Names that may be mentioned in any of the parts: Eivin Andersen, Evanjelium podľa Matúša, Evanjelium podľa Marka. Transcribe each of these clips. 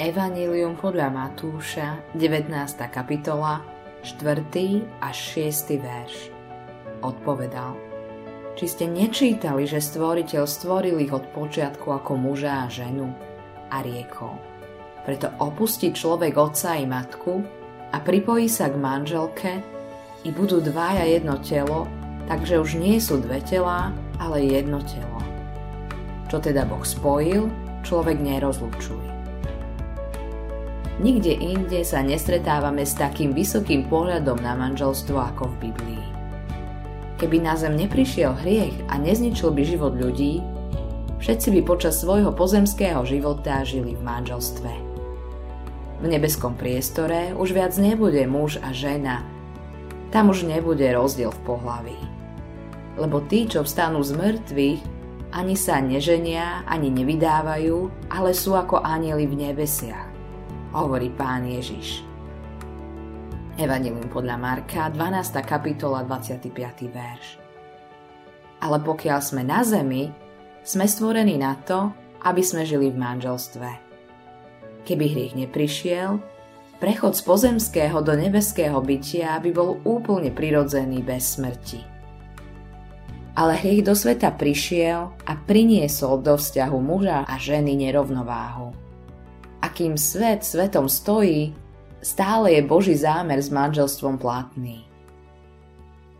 Evanjelium podľa Matúša, 19. kapitola, 4. až 6. verš. Odpovedal: Či ste nečítali, že Stvoriteľ stvoril ich od počiatku ako muža a ženu? A riekol: Preto opustí človek otca i matku a pripojí sa k manželke i budú dvaja jedno telo, takže už nie sú dve telá, ale jedno telo. Čo teda Boh spojil, človek nerozlučuje. Nikde inde sa nestretávame s takým vysokým pohľadom na manželstvo ako v Biblii. Keby na zem neprišiel hriech a nezničil by život ľudí, všetci by počas svojho pozemského života žili v manželstve. V nebeskom priestore už viac nebude muž a žena. Tam už nebude rozdiel v pohlaví. Lebo tí, čo vstanú z mŕtvych, ani sa neženia, ani nevydávajú, ale sú ako anjeli v nebesiach, hovorí Pán Ježiš. Evanjelium podľa Marka, 12. kapitola, 25. verš. Ale pokiaľ sme na zemi, sme stvorení na to, aby sme žili v manželstve. Keby hriech neprišiel, prechod z pozemského do nebeského bytia by bol úplne prirodzený bez smrti. Ale hriech do sveta prišiel a priniesol do vzťahu muža a ženy nerovnováhu. A kým svet svetom stojí, stále je Boží zámer s manželstvom platný.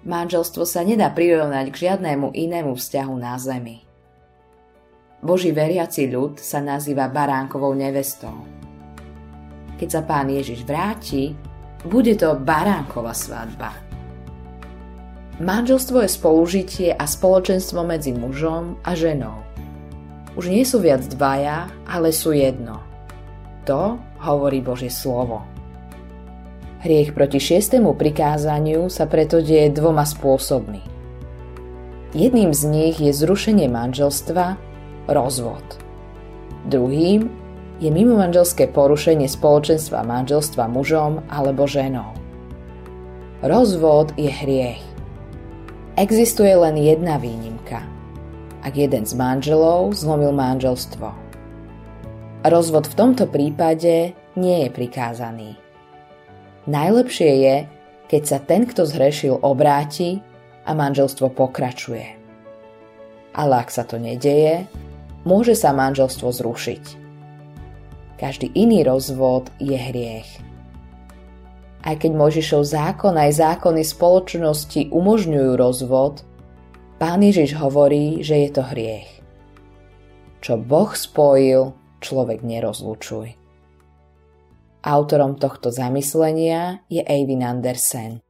Manželstvo sa nedá prirovnať k žiadnemu inému vzťahu na zemi. Boží veriaci ľud sa nazýva baránkovou nevestou. Keď sa Pán Ježiš vráti, bude to baránkova svadba. Manželstvo je spolužitie a spoločenstvo medzi mužom a ženou. Už nie sú viac dvaja, ale sú jedno. To hovorí Božie slovo. Hriech proti 6. prikázaniu sa preto deje dvoma spôsobmi. Jedným z nich je zrušenie manželstva, rozvod. Druhým je mimomanželské porušenie spoločenstva manželstva mužom alebo ženou. Rozvod je hriech. Existuje len jedna výnimka. Ak jeden z manželov zlomil manželstvo. Rozvod v tomto prípade nie je prikázaný. Najlepšie je, keď sa ten, kto zhrešil, obráti a manželstvo pokračuje. Ale ak sa to nedeje, môže sa manželstvo zrušiť. Každý iný rozvod je hriech. Aj keď Mojžišov zákon aj zákony spoločnosti umožňujú rozvod, Pán Ježiš hovorí, že je to hriech. Čo Boh spojil, človek nerozlučuj. Autorom tohto zamyslenia je Eivin Andersen.